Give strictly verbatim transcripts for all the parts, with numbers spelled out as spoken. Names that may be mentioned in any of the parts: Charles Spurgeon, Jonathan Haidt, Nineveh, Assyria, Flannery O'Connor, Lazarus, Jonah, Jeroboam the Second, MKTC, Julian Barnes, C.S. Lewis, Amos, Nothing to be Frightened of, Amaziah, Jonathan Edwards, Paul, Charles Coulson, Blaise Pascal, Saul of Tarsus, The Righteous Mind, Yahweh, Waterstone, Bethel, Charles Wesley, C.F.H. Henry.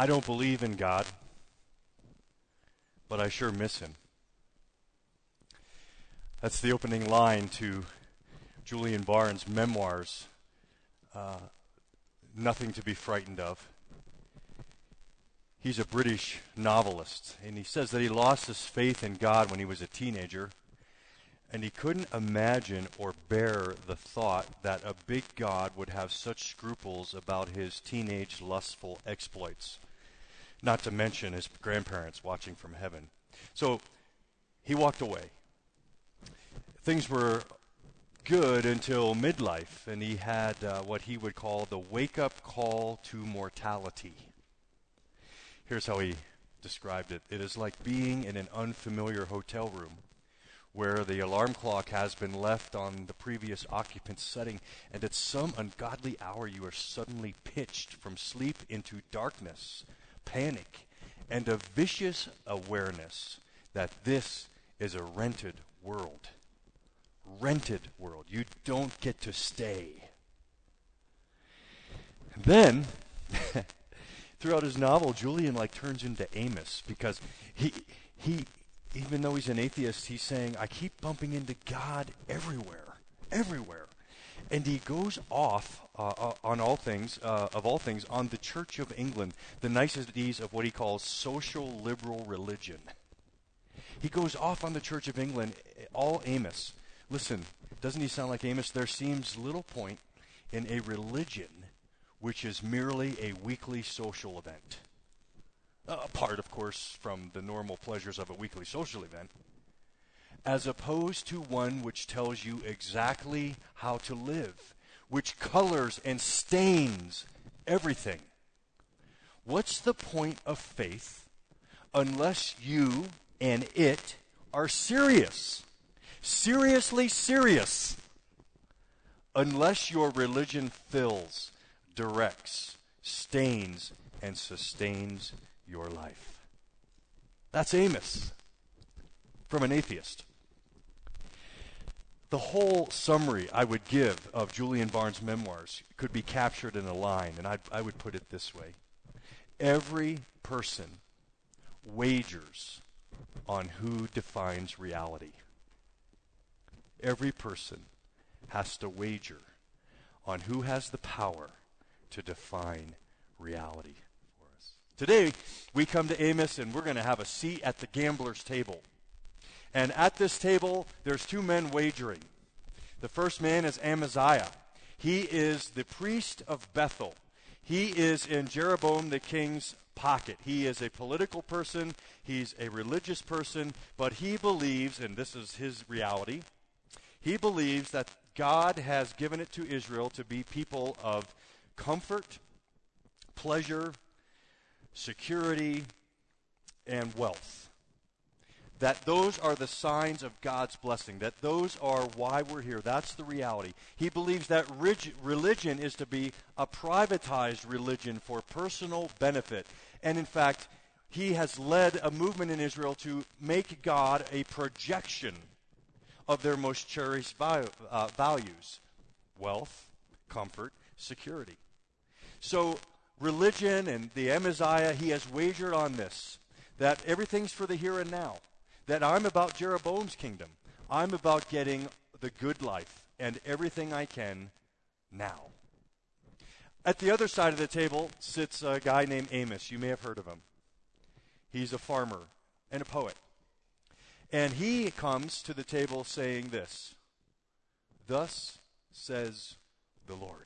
I don't believe in God, but I sure miss him. That's the opening line to Julian Barnes' memoirs, uh, Nothing to be Frightened of. He's a British novelist, and he says that he lost his faith in God when he was a teenager, and he couldn't imagine or bear the thought that a big God would have such scruples about his teenage lustful exploits, not to mention his grandparents watching from heaven. So he walked away. Things were good until midlife, and he had uh, what he would call the wake-up call to mortality. Here's how he described it. It is like being in an unfamiliar hotel room where the alarm clock has been left on the previous occupant's setting, and at some ungodly hour you are suddenly pitched from sleep into darkness, panic, and a vicious awareness that this is a rented world. Rented world. You don't get to stay. And then, throughout his novel, Julian like turns into Amos, because he he... even though he's an atheist, he's saying, I keep bumping into God everywhere, everywhere. And he goes off uh, on all things, uh, of all things, on the Church of England, the niceties of what he calls social liberal religion. He goes off on the Church of England, all Amos. Listen, doesn't he sound like Amos? There seems little point in a religion which is merely a weekly social event. Apart, of course, from the normal pleasures of a weekly social event, as opposed to one which tells you exactly how to live, which colors and stains everything. What's the point of faith unless you and it are serious? Seriously serious. Unless your religion fills, directs, stains, and sustains your life. That's Amos from an atheist. The whole summary I would give of Julian Barnes' memoirs could be captured in a line, and I, I would put it this way. Every person wagers on who defines reality. Every person has to wager on who has the power to define reality. Today, we come to Amos, and we're going to have a seat at the gambler's table. And at this table, there's two men wagering. The first man is Amaziah. He is the priest of Bethel. He is in Jeroboam the king's pocket. He is a political person. He's a religious person. But he believes, and this is his reality, he believes that God has given it to Israel to be people of comfort, pleasure, security, and wealth. That those are the signs of God's blessing. That those are why we're here. That's the reality. He believes that rig- religion is to be a privatized religion for personal benefit. And in fact, he has led a movement in Israel to make God a projection of their most cherished vi- uh, values. Wealth, comfort, security. So, religion and the Amaziah, he has wagered on this, that everything's for the here and now, that I'm about Jeroboam's kingdom. I'm about getting the good life and everything I can now. At the other side of the table sits a guy named Amos. You may have heard of him. He's a farmer and a poet. And he comes to the table saying this, "Thus says the Lord.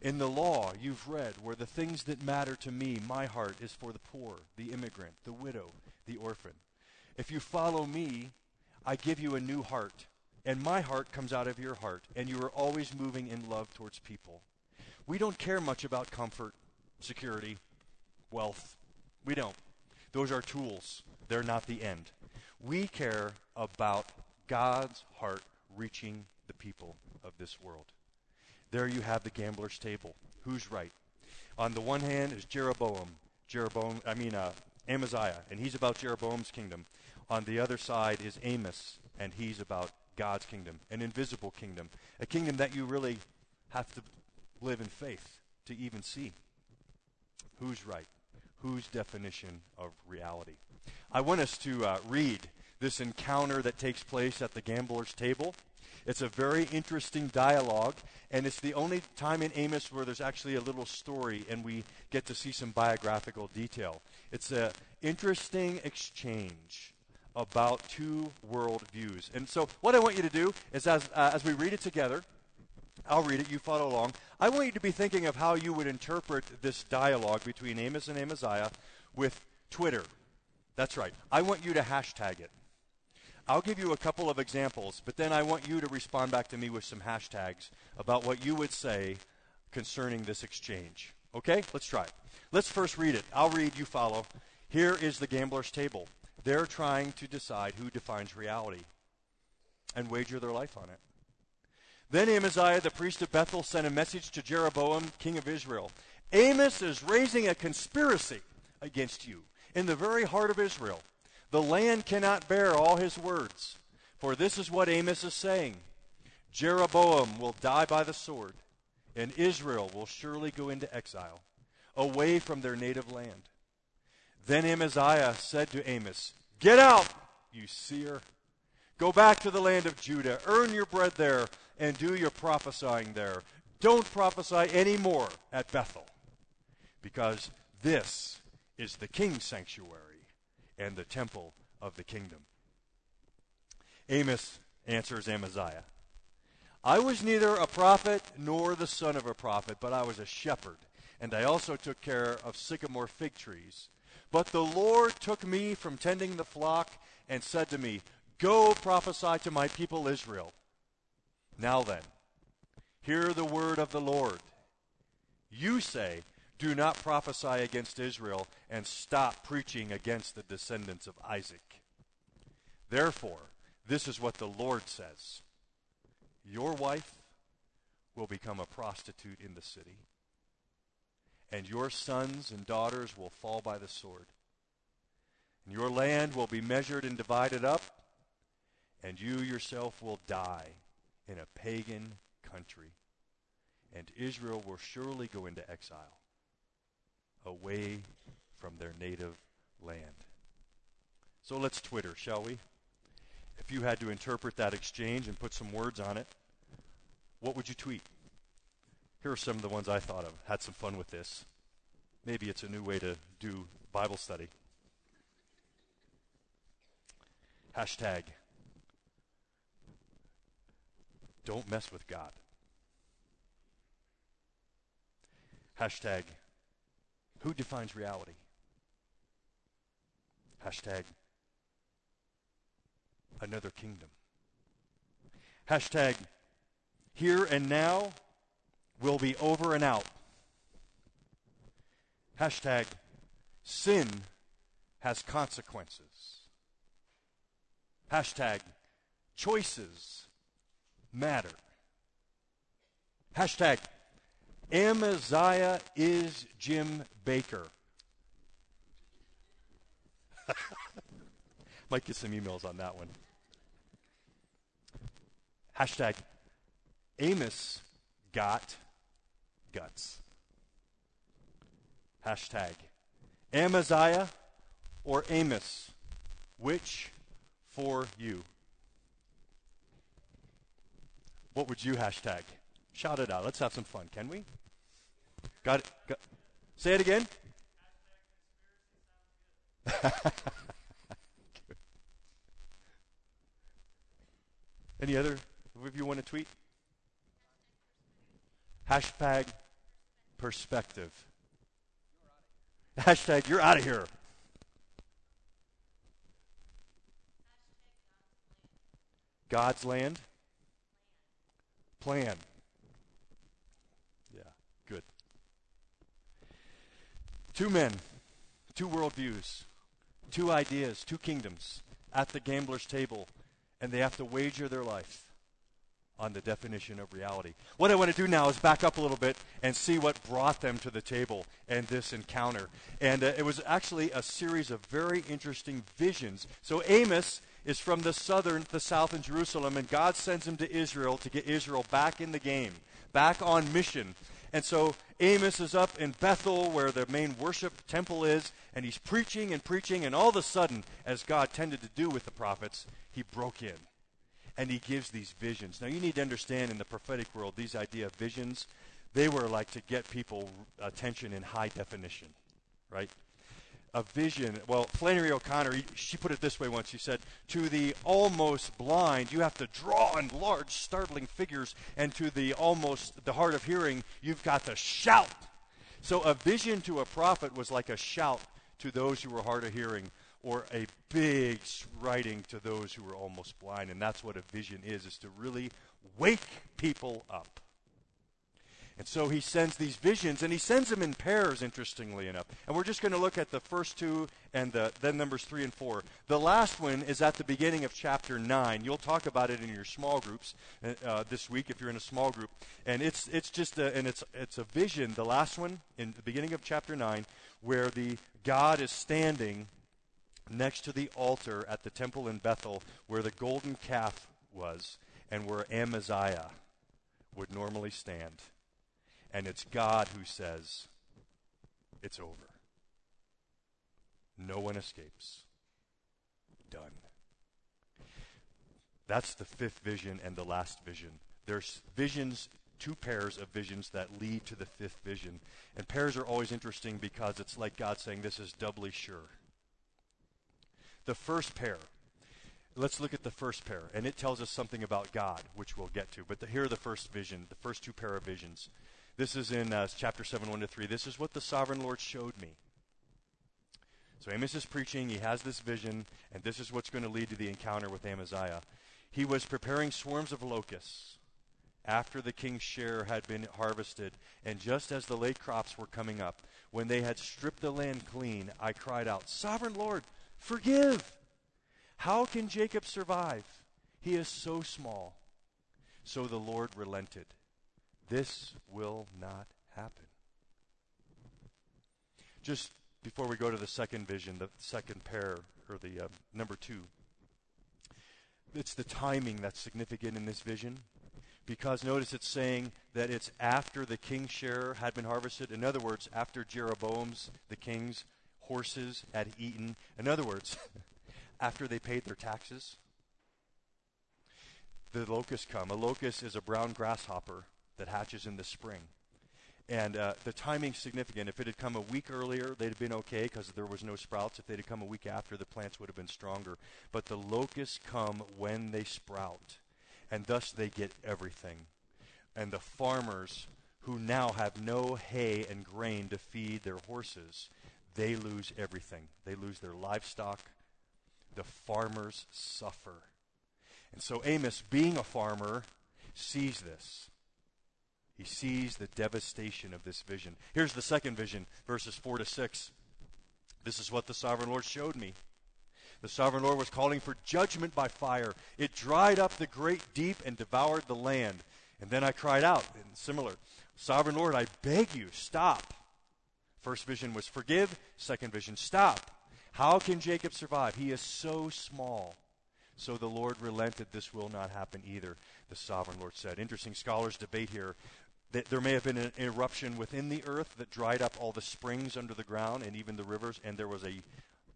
In the law you've read were the things that matter to me. My heart is for the poor, the immigrant, the widow, the orphan. If you follow me, I give you a new heart, and my heart comes out of your heart, and you are always moving in love towards people. We don't care much about comfort, security, wealth. We don't. Those are tools. They're not the end. We care about God's heart reaching the people of this world." There you have the gambler's table. Who's right? On the one hand is Jeroboam, Jeroboam, I mean uh, Amaziah, and he's about Jeroboam's kingdom. On the other side is Amos, and he's about God's kingdom, an invisible kingdom, a kingdom that you really have to live in faith to even see. Who's right? Whose definition of reality? I want us to uh, read this encounter that takes place at the gambler's table. It's a very interesting dialogue, and it's the only time in Amos where there's actually a little story and we get to see some biographical detail. It's an interesting exchange about two worldviews. And so what I want you to do is as uh, as we read it together, I'll read it, you follow along. I want you to be thinking of how you would interpret this dialogue between Amos and Amaziah with Twitter. That's right. I want you to hashtag it. I'll give you a couple of examples, but then I want you to respond back to me with some hashtags about what you would say concerning this exchange. Okay? Let's try it. Let's first read it. I'll read, you follow. Here is the gambler's table. They're trying to decide who defines reality and wager their life on it. Then Amaziah, the priest of Bethel, sent a message to Jeroboam, king of Israel. Amos is raising a conspiracy against you in the very heart of Israel. The land cannot bear all his words, for this is what Amos is saying. Jeroboam will die by the sword, and Israel will surely go into exile, away from their native land. Then Amaziah said to Amos, "Get out, you seer. Go back to the land of Judah, earn your bread there, and do your prophesying there. Don't prophesy anymore at Bethel, because this is the king's sanctuary and the temple of the kingdom." Amos answers Amaziah, "I was neither a prophet nor the son of a prophet, but I was a shepherd, and I also took care of sycamore fig trees. But the Lord took me from tending the flock and said to me, 'Go prophesy to my people Israel.' Now then, hear the word of the Lord. You say, 'Do not prophesy against Israel and stop preaching against the descendants of Isaac.' Therefore, this is what the Lord says: your wife will become a prostitute in the city, and your sons and daughters will fall by the sword. And your land will be measured and divided up, and you yourself will die in a pagan country. And Israel will surely go into exile, away from their native land." So let's Twitter, shall we? If you had to interpret that exchange and put some words on it, what would you tweet? Here are some of the ones I thought of. Had some fun with this. Maybe it's a new way to do Bible study. Hashtag, don't mess with God. Hashtag, who defines reality? Hashtag, another kingdom. Hashtag, here and now will be over and out. Hashtag, sin has consequences. Hashtag, choices matter. Hashtag, Amaziah is Jim Baker. Might get some emails on that one. Hashtag, Amos got guts. Hashtag, Amaziah or Amos, which for you? What would you hashtag? Shout it out. Let's have some fun, can we? Got it. Got, say it again. Any other, if you want to tweet? Hashtag, perspective. Hashtag, you're out of here. God's land. Plan. Yeah, good. Two men, two worldviews, two ideas, two kingdoms at the gambler's table, and they have to wager their life on the definition of reality. What I want to do now is back up a little bit and see what brought them to the table and this encounter. And uh, it was actually a series of very interesting visions. So Amos is from the southern, the south in Jerusalem, and God sends him to Israel to get Israel back in the game, back on mission. And so Amos is up in Bethel, where the main worship temple is, and he's preaching and preaching, and all of a sudden, as God tended to do with the prophets, he broke in, and he gives these visions. Now, you need to understand in the prophetic world, these idea of visions, they were like to get people's attention in high definition, right? A vision, well, Flannery O'Connor, he, she put it this way once. She said, to the almost blind, you have to draw on large, startling figures, and to the almost, the hard of hearing, you've got to shout. So a vision to a prophet was like a shout to those who were hard of hearing, or a big writing to those who were almost blind, and that's what a vision is, is to really wake people up. And so he sends these visions, and he sends them in pairs, interestingly enough. And we're just going to look at the first two and the, then numbers three and four. The last one is at the beginning of chapter nine. You'll talk about it in your small groups uh, this week if you're in a small group. And it's it's just a, and it's it's a vision, the last one in the beginning of chapter nine, where the God is standing next to the altar at the temple in Bethel where the golden calf was and where Amaziah would normally stand. And it's God who says, it's over. No one escapes. Done. That's the fifth vision and the last vision. There's visions, two pairs of visions that lead to the fifth vision. And pairs are always interesting because it's like God saying, this is doubly sure. The first pair. Let's look at the first pair. And it tells us something about God, which we'll get to. But the, here are the first vision, the first two pair of visions. This is in uh, chapter seven, one to three. This is what the sovereign Lord showed me. So Amos is preaching. He has this vision. And this is what's going to lead to the encounter with Amaziah. He was preparing swarms of locusts after the king's share had been harvested. And just as the late crops were coming up, when they had stripped the land clean, I cried out, Sovereign Lord, forgive! How can Jacob survive? He is so small. So the Lord relented. This will not happen. Just before we go to the second vision, the second pair, or the uh, number two, it's the timing that's significant in this vision. Because notice it's saying that it's after the king's share had been harvested. In other words, after Jeroboam's, the king's, horses had eaten. In other words, after they paid their taxes, the locusts come. A locust is a brown grasshopper that hatches in the spring. And uh, the timing's significant. If it had come a week earlier, they'd have been okay because there was no sprouts. If they'd have come a week after, the plants would have been stronger. But the locusts come when they sprout, and thus they get everything. And the farmers who now have no hay and grain to feed their horses, they lose everything. They lose their livestock. The farmers suffer. And so Amos, being a farmer, sees this. He sees the devastation of this vision. Here's the second vision, verses four to six. This is what the sovereign Lord showed me. The sovereign Lord was calling for judgment by fire. It dried up the great deep and devoured the land. And then I cried out, and similar, Sovereign Lord, I beg you, stop. First vision was forgive. Second vision, stop. How can Jacob survive? He is so small. So the Lord relented. This will not happen either, the sovereign Lord said. Interesting scholars debate here. That there may have been an eruption within the earth that dried up all the springs under the ground and even the rivers, and there was a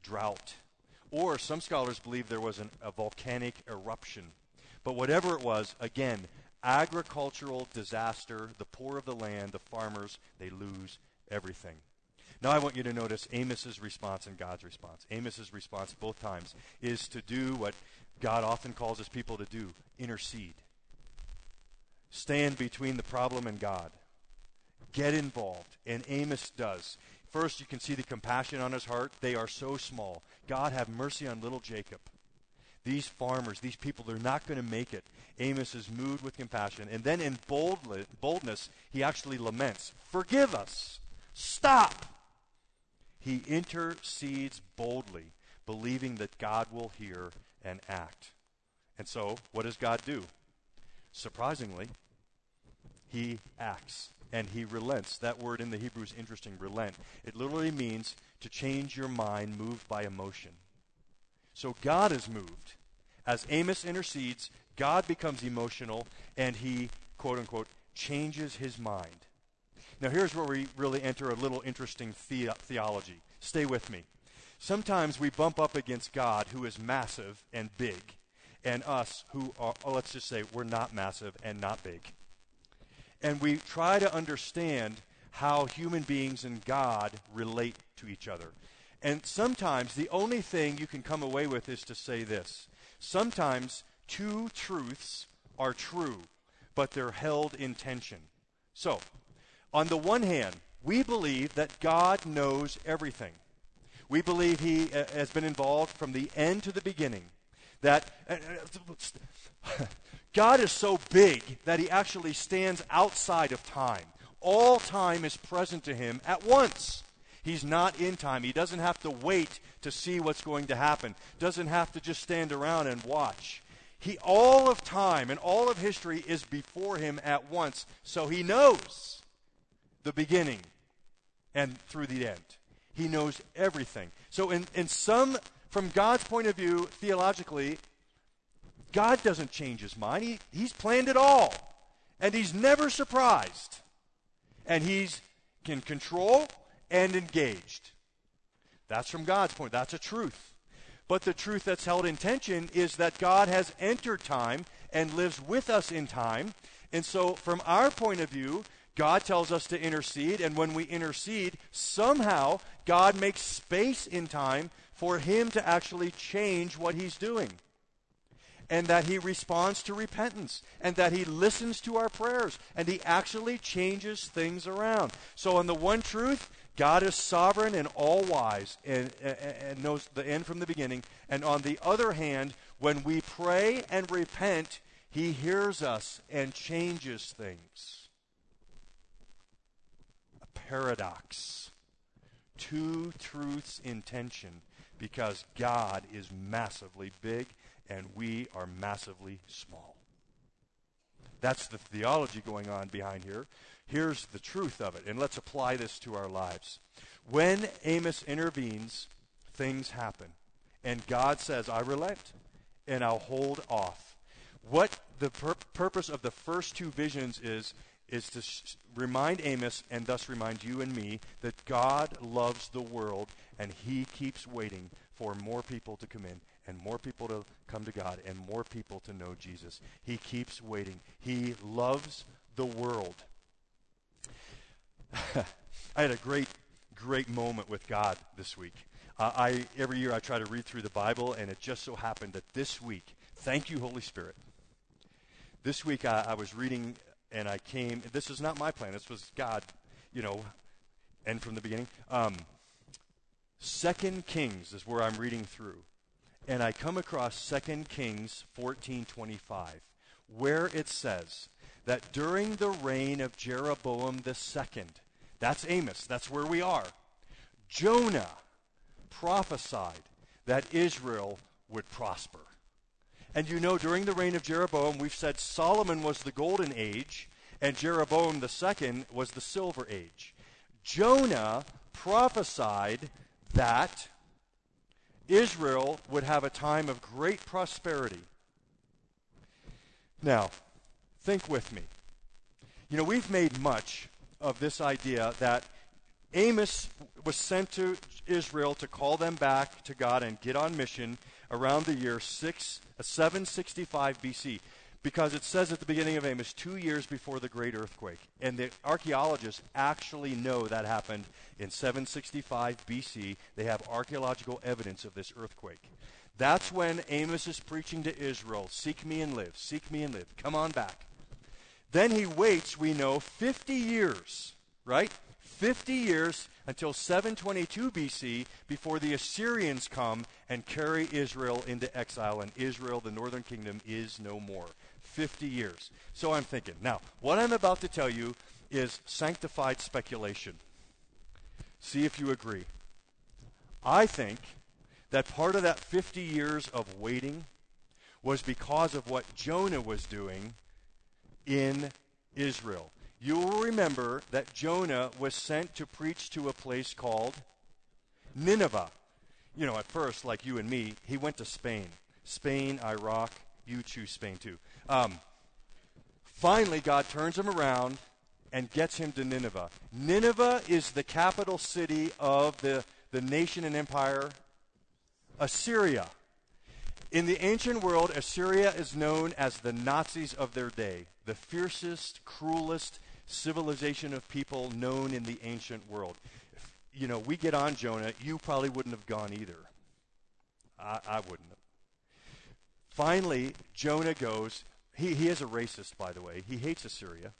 drought. Or some scholars believe there was an, a volcanic eruption. But whatever it was, again, agricultural disaster, the poor of the land, the farmers, they lose everything. Now I want you to notice Amos's response and God's response. Amos's response both times is to do what God often calls his people to do, intercede. Stand between the problem and God. Get involved. And Amos does. First, you can see the compassion on his heart. They are so small. God, have mercy on little Jacob. These farmers, these people, they're not going to make it. Amos is moved with compassion. And then in boldly, boldness, he actually laments, forgive us. Stop. He intercedes boldly, believing that God will hear and act. And so, what does God do? Surprisingly, he acts, and he relents. That word in the Hebrew is interesting, relent. It literally means to change your mind, moved by emotion. So God is moved. As Amos intercedes, God becomes emotional, and he, quote-unquote, changes his mind. Now here's where we really enter a little interesting the- theology. Stay with me. Sometimes we bump up against God, who is massive and big, and us who are, oh, let's just say, we're not massive and not big. And we try to understand how human beings and God relate to each other. And sometimes the only thing you can come away with is to say this. Sometimes two truths are true, but they're held in tension. So, on the one hand, we believe that God knows everything. We believe he uh, has been involved from the end to the beginning. That uh, God is so big that he actually stands outside of time. All time is present to him at once. He's not in time. He doesn't have to wait to see what's going to happen. Doesn't have to just stand around and watch. He, all of time and all of history is before him at once. So he knows the beginning and through the end. He knows everything. So in, in some, from God's point of view, theologically, God doesn't change his mind. He, he's planned it all. And he's never surprised. And he's in control and engaged. That's from God's point. That's a truth. But the truth that's held in tension is that God has entered time and lives with us in time. And so from our point of view, God tells us to intercede, and when we intercede, somehow God makes space in time for him to actually change what he's doing, and that he responds to repentance, and that he listens to our prayers, and he actually changes things around. So on the one truth, God is sovereign and all-wise and, and knows the end from the beginning, and on the other hand, when we pray and repent, he hears us and changes things. Paradox. Two truths in tension, because God is massively big and we are massively small. That's the theology going on behind here. Here's the truth of it, and let's apply this to our lives. When Amos intervenes, things happen, and God says, I relent, and I'll hold off. What the pur- purpose of the first two visions is, is to sh- remind Amos, and thus remind you and me, that God loves the world, and he keeps waiting for more people to come in, and more people to come to God, and more people to know Jesus. He keeps waiting. He loves the world. I had a great, great moment with God this week. Uh, I every year I try to read through the Bible, and it just so happened that this week, thank you, Holy Spirit, this week I, I was reading... And I came, this is not my plan, this was God, you know, and from the beginning. Um, Second Kings is where I'm reading through. And I come across Second Kings fourteen twenty-five, where it says that during the reign of Jeroboam the Second, that's Amos, that's where we are, Jonah prophesied that Israel would prosper. And you know, during the reign of Jeroboam, we've said Solomon was the golden age, and Jeroboam the Second was the silver age. Jonah prophesied that Israel would have a time of great prosperity. Now, think with me. You know, we've made much of this idea that Amos was sent to Israel to call them back to God and get on mission around the year seven sixty-five B C, because it says at the beginning of Amos, two years before the great earthquake. And the archaeologists actually know that happened in seven sixty-five B C. They have archaeological evidence of this earthquake. That's when Amos is preaching to Israel, seek me and live, seek me and live, come on back. Then he waits, we know, fifty years, right? fifty years until seven twenty-two B C before the Assyrians come and carry Israel into exile, and Israel, the northern kingdom, is no more. fifty years. So I'm thinking, now, what I'm about to tell you is sanctified speculation. See if you agree. I think that part of that fifty years of waiting was because of what Jonah was doing in Israel. You will remember that Jonah was sent to preach to a place called Nineveh. You know, at first, like you and me, he went to Spain. Spain, Iraq, you choose Spain too. Um, finally, God turns him around and gets him to Nineveh. Nineveh is the capital city of the, the nation and empire, Assyria. In the ancient world, Assyria is known as the Nazis of their day, the fiercest, cruelest civilization of people known in the ancient world. If, you know, we get on Jonah, you probably wouldn't have gone either. I, I wouldn't have. Finally, Jonah goes. He, he is a racist, by the way. He hates Assyria.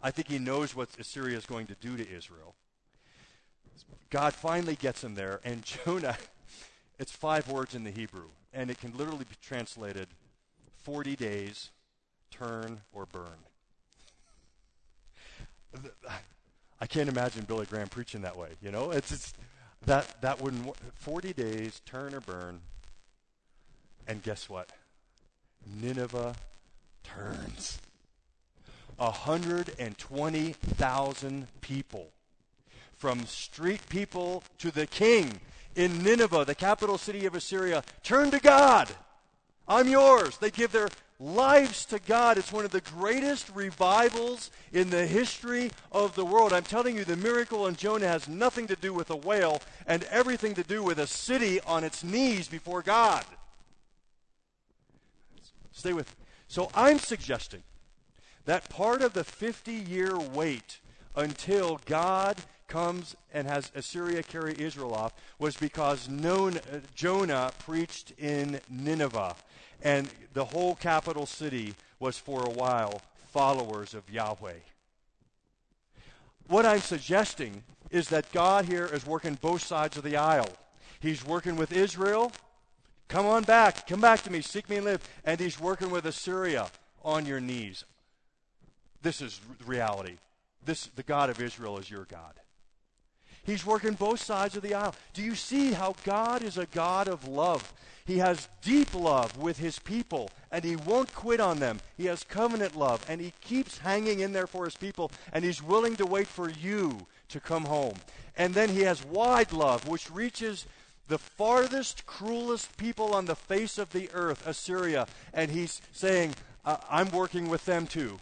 I think he knows what Assyria is going to do to Israel. God finally gets him there, and Jonah, it's five words in the Hebrew, and it can literally be translated forty days, turn or burn. I can't imagine Billy Graham preaching that way, you know? It's, it's that, that wouldn't, forty days, turn or burn, and guess what? Nineveh turns. one hundred twenty thousand people, from street people to the king in Nineveh, the capital city of Assyria, turn to God. I'm yours. They give their lives to God. It's one of the greatest revivals in the history of the world. I'm telling you, the miracle in Jonah has nothing to do with a whale and everything to do with a city on its knees before God. Stay with me. So I'm suggesting that part of the fifty-year wait until God comes and has Assyria carry Israel off was because Jonah preached in Nineveh, and the whole capital city was for a while followers of Yahweh. What I'm suggesting is that God here is working both sides of the aisle. He's working with Israel. Come on back. Come back to me. Seek me and live. And he's working with Assyria on your knees. This is reality. This, the God of Israel is your God. He's working both sides of the aisle. Do you see how God is a God of love? He has deep love with his people, and he won't quit on them. He has covenant love, and he keeps hanging in there for his people, and he's willing to wait for you to come home. And then he has wide love, which reaches the farthest, cruelest people on the face of the earth, Assyria. And he's saying, I- I'm working with them too.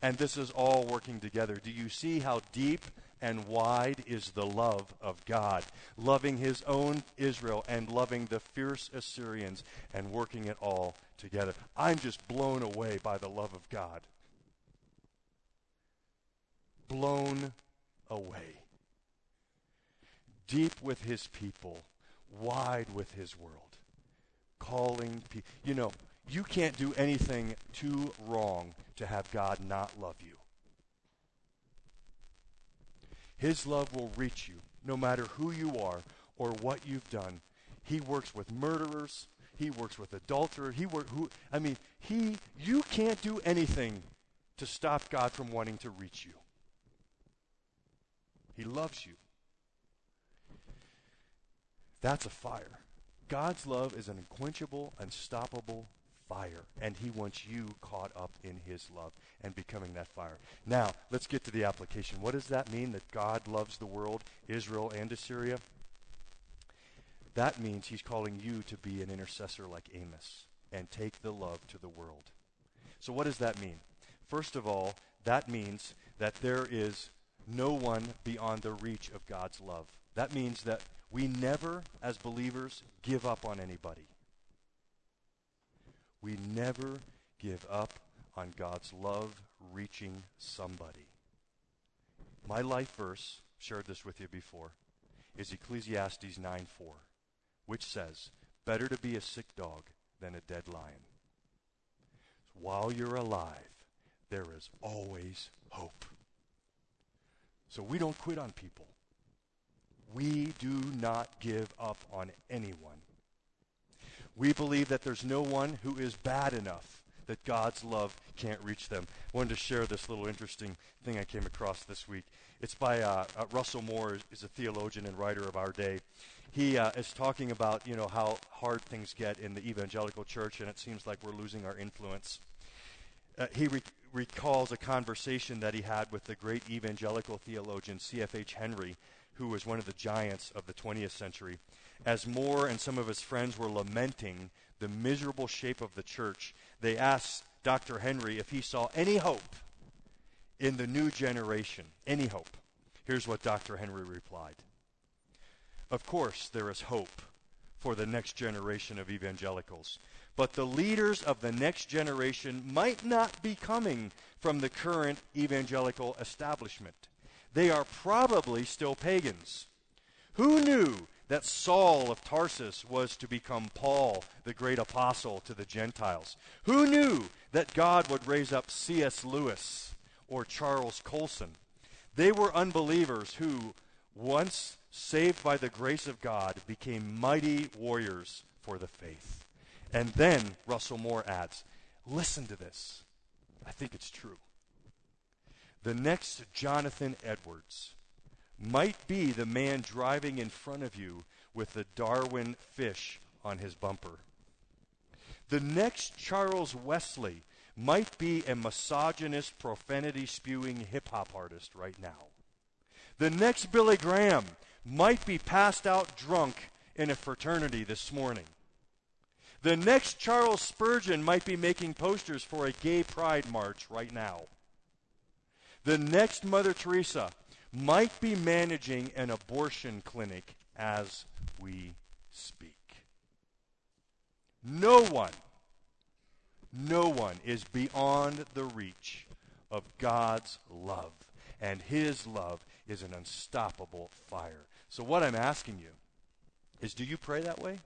And this is all working together. Do you see how deep and wide is the love of God? Loving his own Israel and loving the fierce Assyrians and working it all together. I'm just blown away by the love of God. Blown away. Deep with his people. Wide with his world. Calling people. You know, you can't do anything too wrong to have God not love you. His love will reach you, no matter who you are or what you've done. He works with murderers. He works with adulterers. He work who? I mean, he. You can't do anything to stop God from wanting to reach you. He loves you. That's a fire. God's love is an unquenchable, unstoppable fire, and he wants you caught up in his love and becoming that fire. Now, let's get to the application. What does that mean, that God loves the world, Israel and Assyria? That means he's calling you to be an intercessor like Amos and take the love to the world. So what does that mean? First of all, that means that there is no one beyond the reach of God's love. That means that we never, as believers, give up on anybody. We never give up on God's love reaching somebody. My life verse, shared this with you before, is Ecclesiastes nine four, which says, better to be a sick dog than a dead lion. While you're alive, there is always hope. So we don't quit on people. We do not give up on anyone. We believe that there's no one who is bad enough that God's love can't reach them. I wanted to share this little interesting thing I came across this week. It's by uh, uh, Russell Moore, is a theologian and writer of our day. He uh, is talking about, you know, how hard things get in the evangelical church, and it seems like we're losing our influence. Uh, he re- recalls a conversation that he had with the great evangelical theologian C F H Henry, who was one of the giants of the twentieth century. As Moore and some of his friends were lamenting the miserable shape of the church, they asked Doctor Henry if he saw any hope in the new generation any hope? Here's what Doctor Henry replied. Of course, there is hope for the next generation of evangelicals, but the leaders of the next generation might not be coming from the current evangelical establishment. They are probably still pagans. Who knew that Saul of Tarsus was to become Paul, the great apostle to the Gentiles? Who knew that God would raise up C S Lewis or Charles Coulson? They were unbelievers who, once saved by the grace of God, became mighty warriors for the faith. And then Russell Moore adds, listen to this. I think it's true. The next Jonathan Edwards might be the man driving in front of you with the Darwin fish on his bumper. The next Charles Wesley might be a misogynist, profanity-spewing hip-hop artist right now. The next Billy Graham might be passed out drunk in a fraternity this morning. The next Charles Spurgeon might be making posters for a gay pride march right now. The next Mother Teresa might be managing an abortion clinic as we speak. No one, no one is beyond the reach of God's love, and his love is an unstoppable fire. So what I'm asking you is, do you pray that way?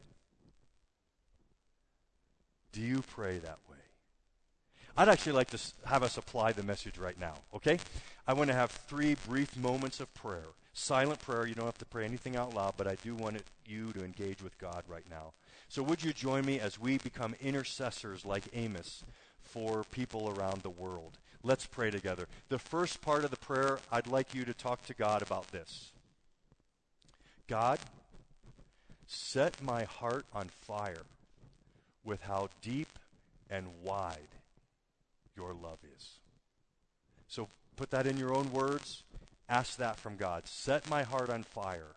Do you pray that way? I'd actually like to have us apply the message right now, okay? I want to have three brief moments of prayer. Silent prayer. You don't have to pray anything out loud, but I do want it, you to engage with God right now. So would you join me as we become intercessors like Amos for people around the world? Let's pray together. The first part of the prayer, I'd like you to talk to God about this. God, set my heart on fire with how deep and wide your love is. So put that in your own words. Ask that from God. Set my heart on fire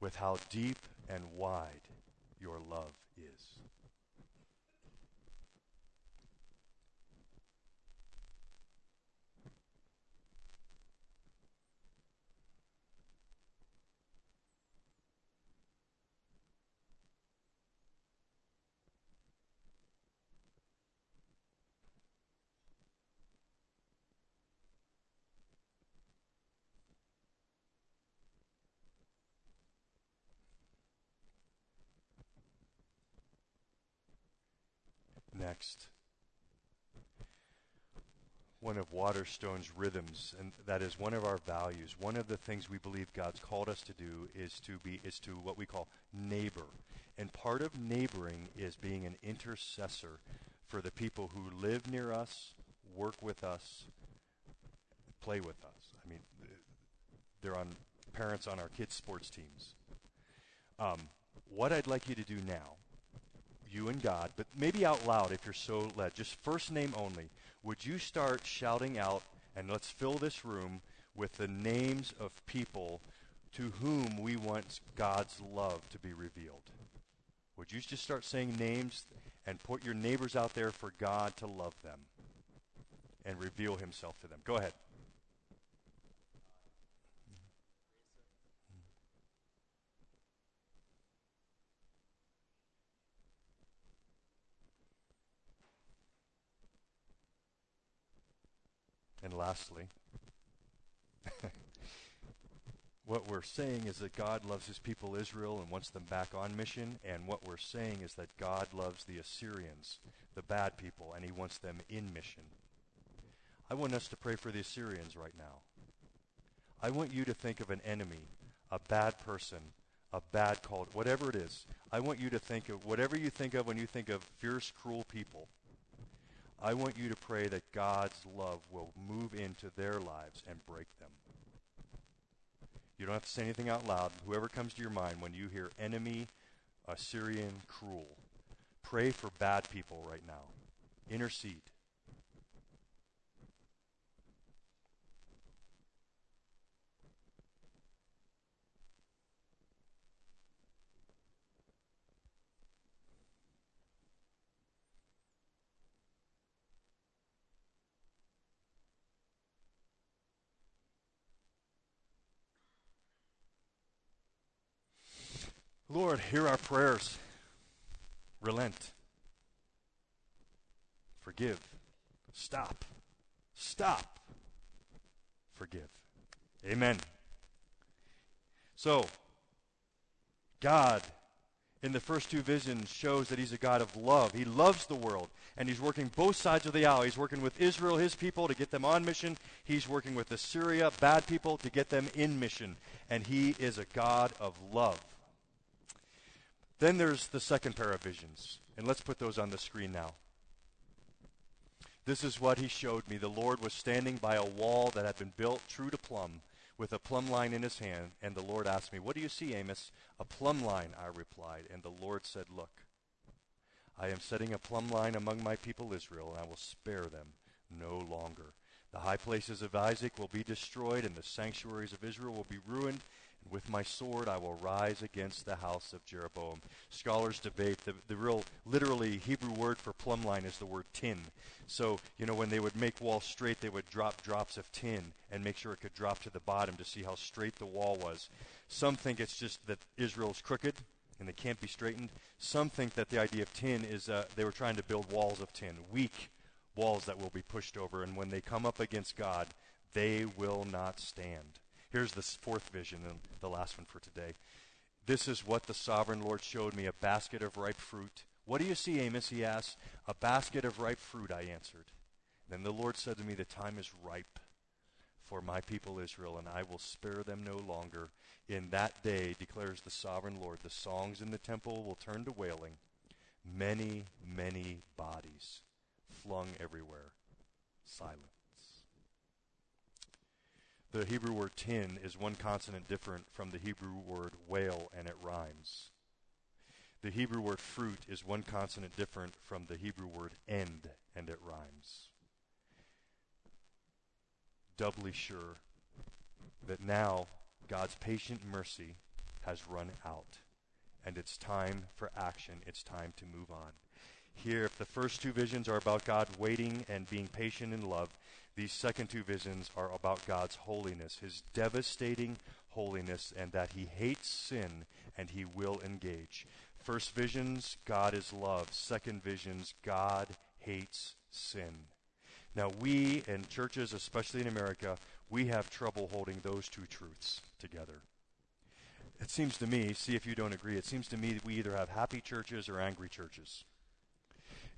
with how deep and wide your love is. Next, one of Waterstone's rhythms, and that is one of our values. One of the things we believe God's called us to do is to be is to what we call neighbor. And part of neighboring is being an intercessor for the people who live near us, work with us, play with us. I mean, they're on parents on our kids' sports teams. Um, what I'd like you to do now, you and God, but maybe out loud if you're so led, just first name only, would you start shouting out, and let's fill this room with the names of people to whom we want God's love to be revealed. Would you just start saying names and put your neighbors out there for God to love them and reveal himself to them? Go ahead. And lastly, what we're saying is that God loves his people Israel and wants them back on mission. And what we're saying is that God loves the Assyrians, the bad people, and he wants them in mission. I want us to pray for the Assyrians right now. I want you to think of an enemy, a bad person, a bad cult, whatever it is. I want you to think of whatever you think of when you think of fierce, cruel people. I want you to pray that God's love will move into their lives and break them. You don't have to say anything out loud. Whoever comes to your mind when you hear enemy, Assyrian, cruel, pray for bad people right now. Intercede. Lord, hear our prayers. Relent. Forgive. Stop. Stop. Forgive. Amen. So, God, in the first two visions, shows that he's a God of love. He loves the world, and he's working both sides of the aisle. He's working with Israel, his people, to get them on mission. He's working with Assyria, bad people, to get them in mission. And he is a God of love. Then there's the second pair of visions, and let's put those on the screen now. This is what he showed me. The Lord was standing by a wall that had been built true to plumb, with a plumb line in his hand, and the Lord asked me, "What do you see, Amos?" "A plumb line," I replied, and the Lord said, "Look, I am setting a plumb line among my people Israel, and I will spare them no longer. The high places of Isaac will be destroyed, and the sanctuaries of Israel will be ruined, and with my sword I will rise against the house of Jeroboam." Scholars debate, the, the real, literally Hebrew word for plumb line is the word tin. So, you know, when they would make walls straight, they would drop drops of tin and make sure it could drop to the bottom to see how straight the wall was. Some think it's just that Israel's crooked and they can't be straightened. Some think that the idea of tin is uh, they were trying to build walls of tin, weak walls that will be pushed over, and when they come up against God, they will not stand. Here's this fourth vision and the last one for today. This is what the sovereign Lord showed me, a basket of ripe fruit. "What do you see, Amos?" he asked. "A basket of ripe fruit," I answered. Then the Lord said to me, "The time is ripe for my people Israel, and I will spare them no longer. In that day, declares the sovereign Lord, the songs in the temple will turn to wailing, many, many bodies flung everywhere, silent." The Hebrew word tin is one consonant different from the Hebrew word whale, and it rhymes. The Hebrew word fruit is one consonant different from the Hebrew word end, and it rhymes. Doubly sure that now God's patient mercy has run out, and it's time for action. It's time to move on. Here, if the first two visions are about God waiting and being patient in love, these second two visions are about God's holiness, his devastating holiness, and that he hates sin and he will engage. First visions, God is love. Second visions, God hates sin. Now we, and churches, especially in America, we have trouble holding those two truths together. It seems to me, see if you don't agree, it seems to me that we either have happy churches or angry churches.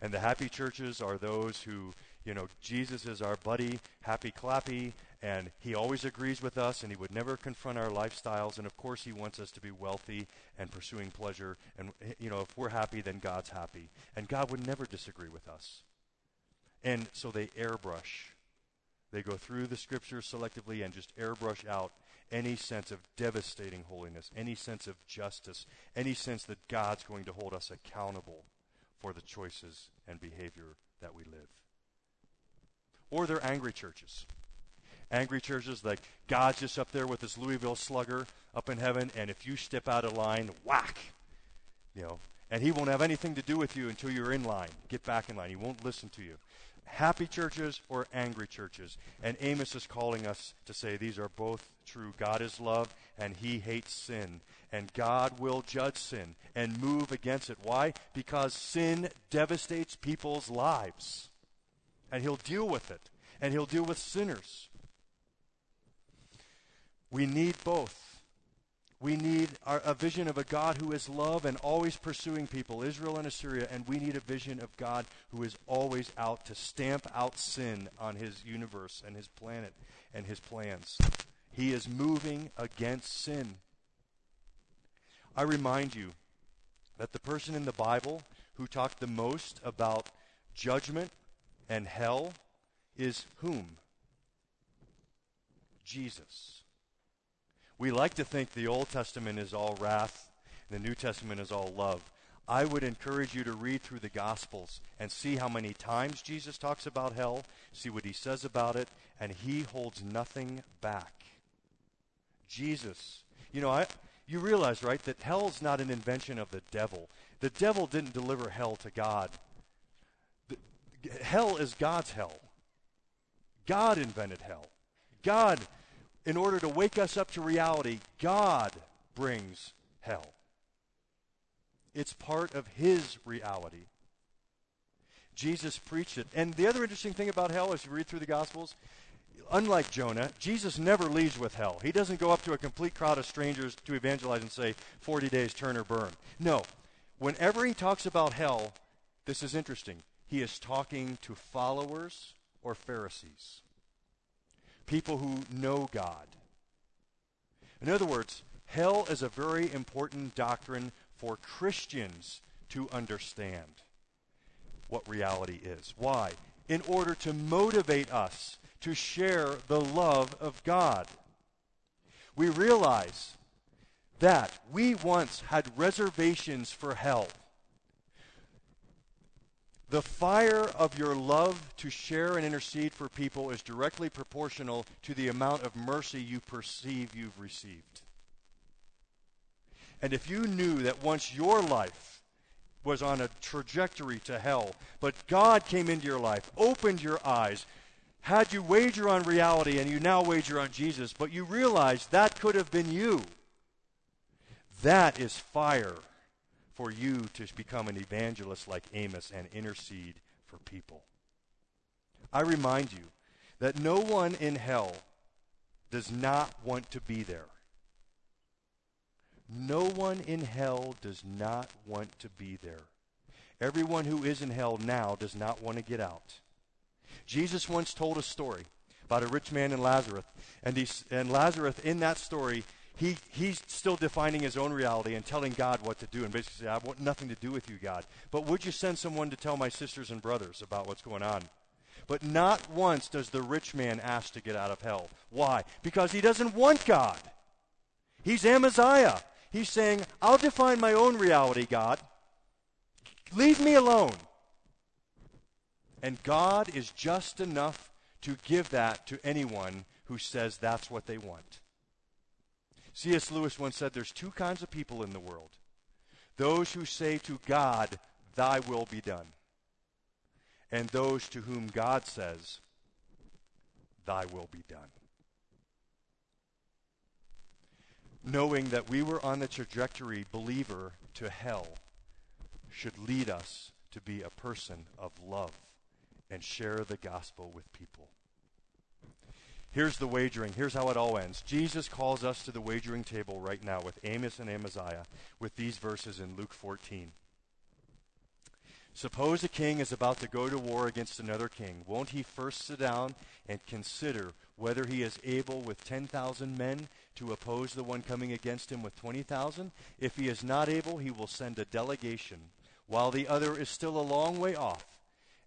And the happy churches are those who, you know, Jesus is our buddy, happy clappy, and he always agrees with us, and he would never confront our lifestyles, and of course he wants us to be wealthy and pursuing pleasure, and, you know, if we're happy, then God's happy. And God would never disagree with us. And so they airbrush. They go through the scriptures selectively and just airbrush out any sense of devastating holiness, any sense of justice, any sense that God's going to hold us accountable for the choices and behavior that we live. Or they're angry churches. Angry churches like God's just up there with his Louisville slugger up in heaven, and if you step out of line, whack, you know, and he won't have anything to do with you until you're in line. Get back in line. He won't listen to you. Happy churches or angry churches. And Amos is calling us to say these are both true. God is love, and he hates sin. And God will judge sin and move against it. Why? Because sin devastates people's lives. And he'll deal with it. And he'll deal with sinners. We need both. We need our, a vision of a God who is love and always pursuing people, Israel and Assyria, and we need a vision of God who is always out to stamp out sin on his universe and his planet and his plans. He is moving against sin. I remind you that the person in the Bible who talked the most about judgment and hell is whom? Jesus. We like to think the Old Testament is all wrath, and the New Testament is all love. I would encourage you to read through the Gospels and see how many times Jesus talks about hell, see what he says about it, and he holds nothing back. Jesus. You know, I, you realize, right, that hell's not an invention of the devil. The devil didn't deliver hell to God. Hell is God's hell. God invented hell. God, in order to wake us up to reality, God brings hell. It's part of his reality. Jesus preached it. And the other interesting thing about hell, as you read through the Gospels, unlike Jonah, Jesus never leaves with hell. He doesn't go up to a complete crowd of strangers to evangelize and say, forty days, turn or burn. No. Whenever he talks about hell, this is interesting. He is talking to followers or Pharisees, people who know God. In other words, hell is a very important doctrine for Christians to understand what reality is. Why? In order to motivate us to share the love of God. We realize that we once had reservations for hell. The fire of your love to share and intercede for people is directly proportional to the amount of mercy you perceive you've received. And if you knew that once your life was on a trajectory to hell, but God came into your life, opened your eyes, had you wager on reality and you now wager on Jesus, but you realize that could have been you, that is fire for you to become an evangelist like Amos and intercede for people. I remind you that no one in hell does not want to be there. No one in hell does not want to be there. Everyone who is in hell now does not want to get out. Jesus once told a story about a rich man and Lazarus. And, he, and Lazarus, in that story, he, he's still defining his own reality and telling God what to do. And basically, I want nothing to do with you, God. But would you send someone to tell my sisters and brothers about what's going on? But not once does the rich man ask to get out of hell. Why? Because he doesn't want God. He's Amaziah. He's saying, I'll define my own reality, God. Leave me alone. And God is just enough to give that to anyone who says that's what they want. C S Lewis once said there's two kinds of people in the world. Those who say to God, thy will be done. And those to whom God says, thy will be done. Knowing that we were on the trajectory believer to hell should lead us to be a person of love and share the gospel with people. Here's the wagering. Here's how it all ends. Jesus calls us to the wagering table right now with Amos and Amaziah with these verses in Luke fourteen. Suppose a king is about to go to war against another king. Won't he first sit down and consider whether he is able with ten thousand men to oppose the one coming against him with twenty thousand? If he is not able, he will send a delegation while the other is still a long way off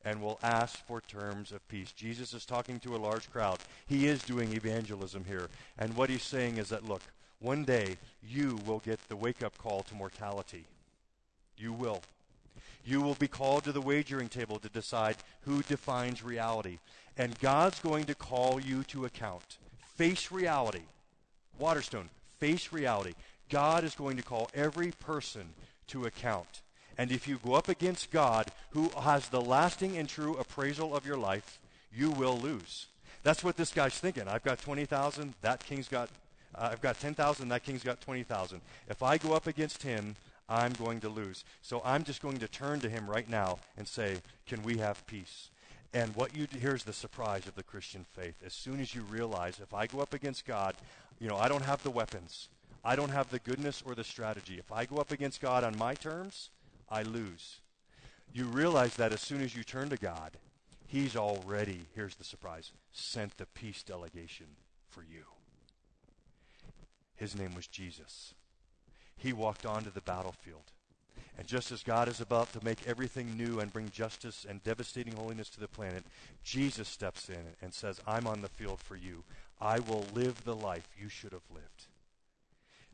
and will ask for terms of peace. Jesus is talking to a large crowd. He is doing evangelism here. And what he's saying is that, look, one day you will get the wake-up call to mortality. You will. You will be called to the wagering table to decide who defines reality. And God's going to call you to account. Face reality. Waterstone, face reality. God is going to call every person to account. And if you go up against God, who has the lasting and true appraisal of your life, you will lose. That's what this guy's thinking. I've got twenty thousand, that king's got, uh, I've got ten thousand, that king's got twenty thousand. If I go up against him, I'm going to lose. So I'm just going to turn to him right now and say, can we have peace? And what you do, here's the surprise of the Christian faith. As soon as you realize, if I go up against God, you know, I don't have the weapons. I don't have the goodness or the strategy. If I go up against God on my terms, I lose. You realize that as soon as you turn to God, he's already, here's the surprise, sent the peace delegation for you. His name was Jesus. He walked onto the battlefield. And just as God is about to make everything new and bring justice and devastating holiness to the planet, Jesus steps in and says, I'm on the field for you. I will live the life you should have lived.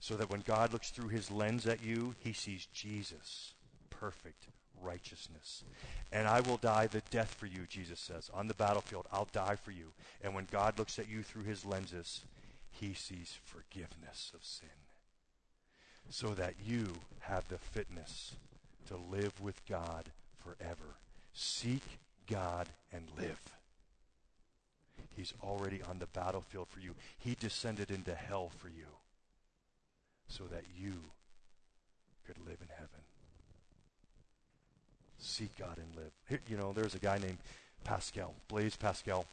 So that when God looks through his lens at you, he sees Jesus, perfect righteousness. And I will die the death for you, Jesus says. On the battlefield, I'll die for you. And when God looks at you through his lenses, he sees forgiveness of sin. So that you have the fitness to live with God forever. Seek God and live. He's already on the battlefield for you. He descended into hell for you so that you could live in heaven. seek God and live. Here, you know, there's a guy named Pascal, Blaise Pascal.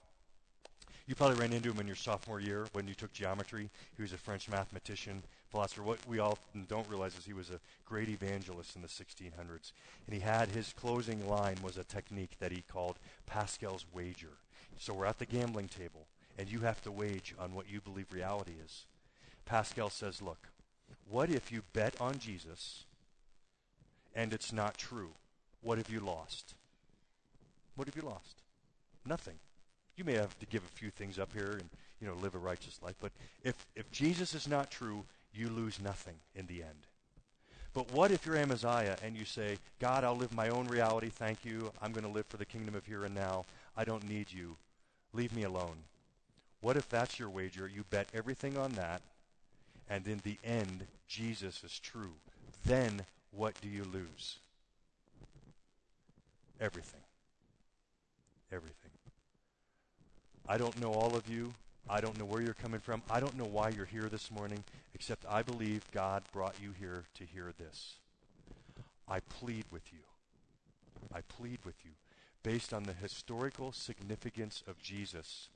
You probably ran into him in your sophomore year when you took geometry. He was a French mathematician, philosopher. What we all don't realize is he was a great evangelist in the sixteen hundreds. And he had his closing line was a technique that he called Pascal's wager. So we're at the gambling table, and you have to wager on what you believe reality is. Pascal says, look, what if you bet on Jesus and it's not true? What have you lost? What have you lost? Nothing. You may have to give a few things up here and, you know, live a righteous life. But if, if Jesus is not true, you lose nothing in the end. But what if you're Amaziah and you say, God, I'll live my own reality. Thank you. I'm going to live for the kingdom of here and now. I don't need you. Leave me alone. What if that's your wager? You bet everything on that. And in the end, Jesus is true. Then what do you lose? Everything. Everything. I don't know all of you. I don't know where you're coming from. I don't know why you're here this morning, except I believe God brought you here to hear this. I plead with you. I plead with you. Based on the historical significance of Jesus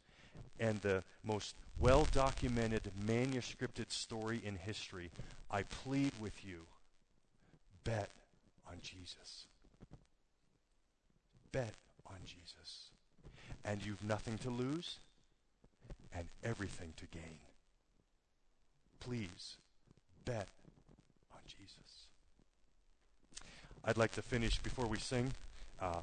and the most well-documented, manuscripted story in history, I plead with you, bet on Jesus. Bet on Jesus. And you've nothing to lose and everything to gain. Please bet on Jesus. I'd like to finish before we sing uh,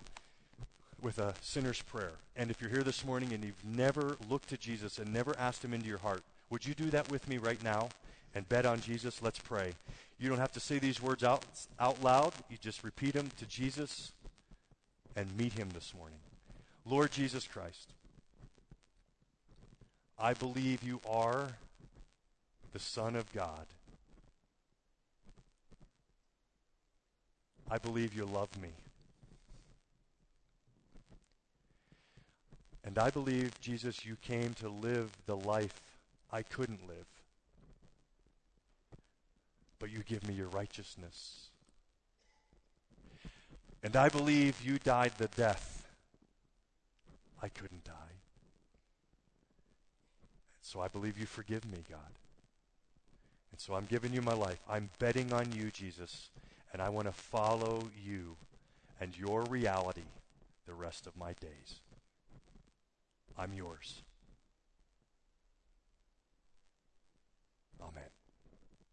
with a sinner's prayer. And if you're here this morning and you've never looked to Jesus and never asked him into your heart, would you do that with me right now and bet on Jesus? Let's pray. You don't have to say these words out, out loud. You just repeat them to Jesus and meet him this morning. Lord Jesus Christ, I believe you are the Son of God. I believe you love me. And I believe, Jesus, you came to live the life I couldn't live. But you give me your righteousness. And I believe you died the death I couldn't die. So I believe you forgive me, God. And so I'm giving you my life. I'm betting on you, Jesus, and I want to follow you and your reality the rest of my days. I'm yours. Amen.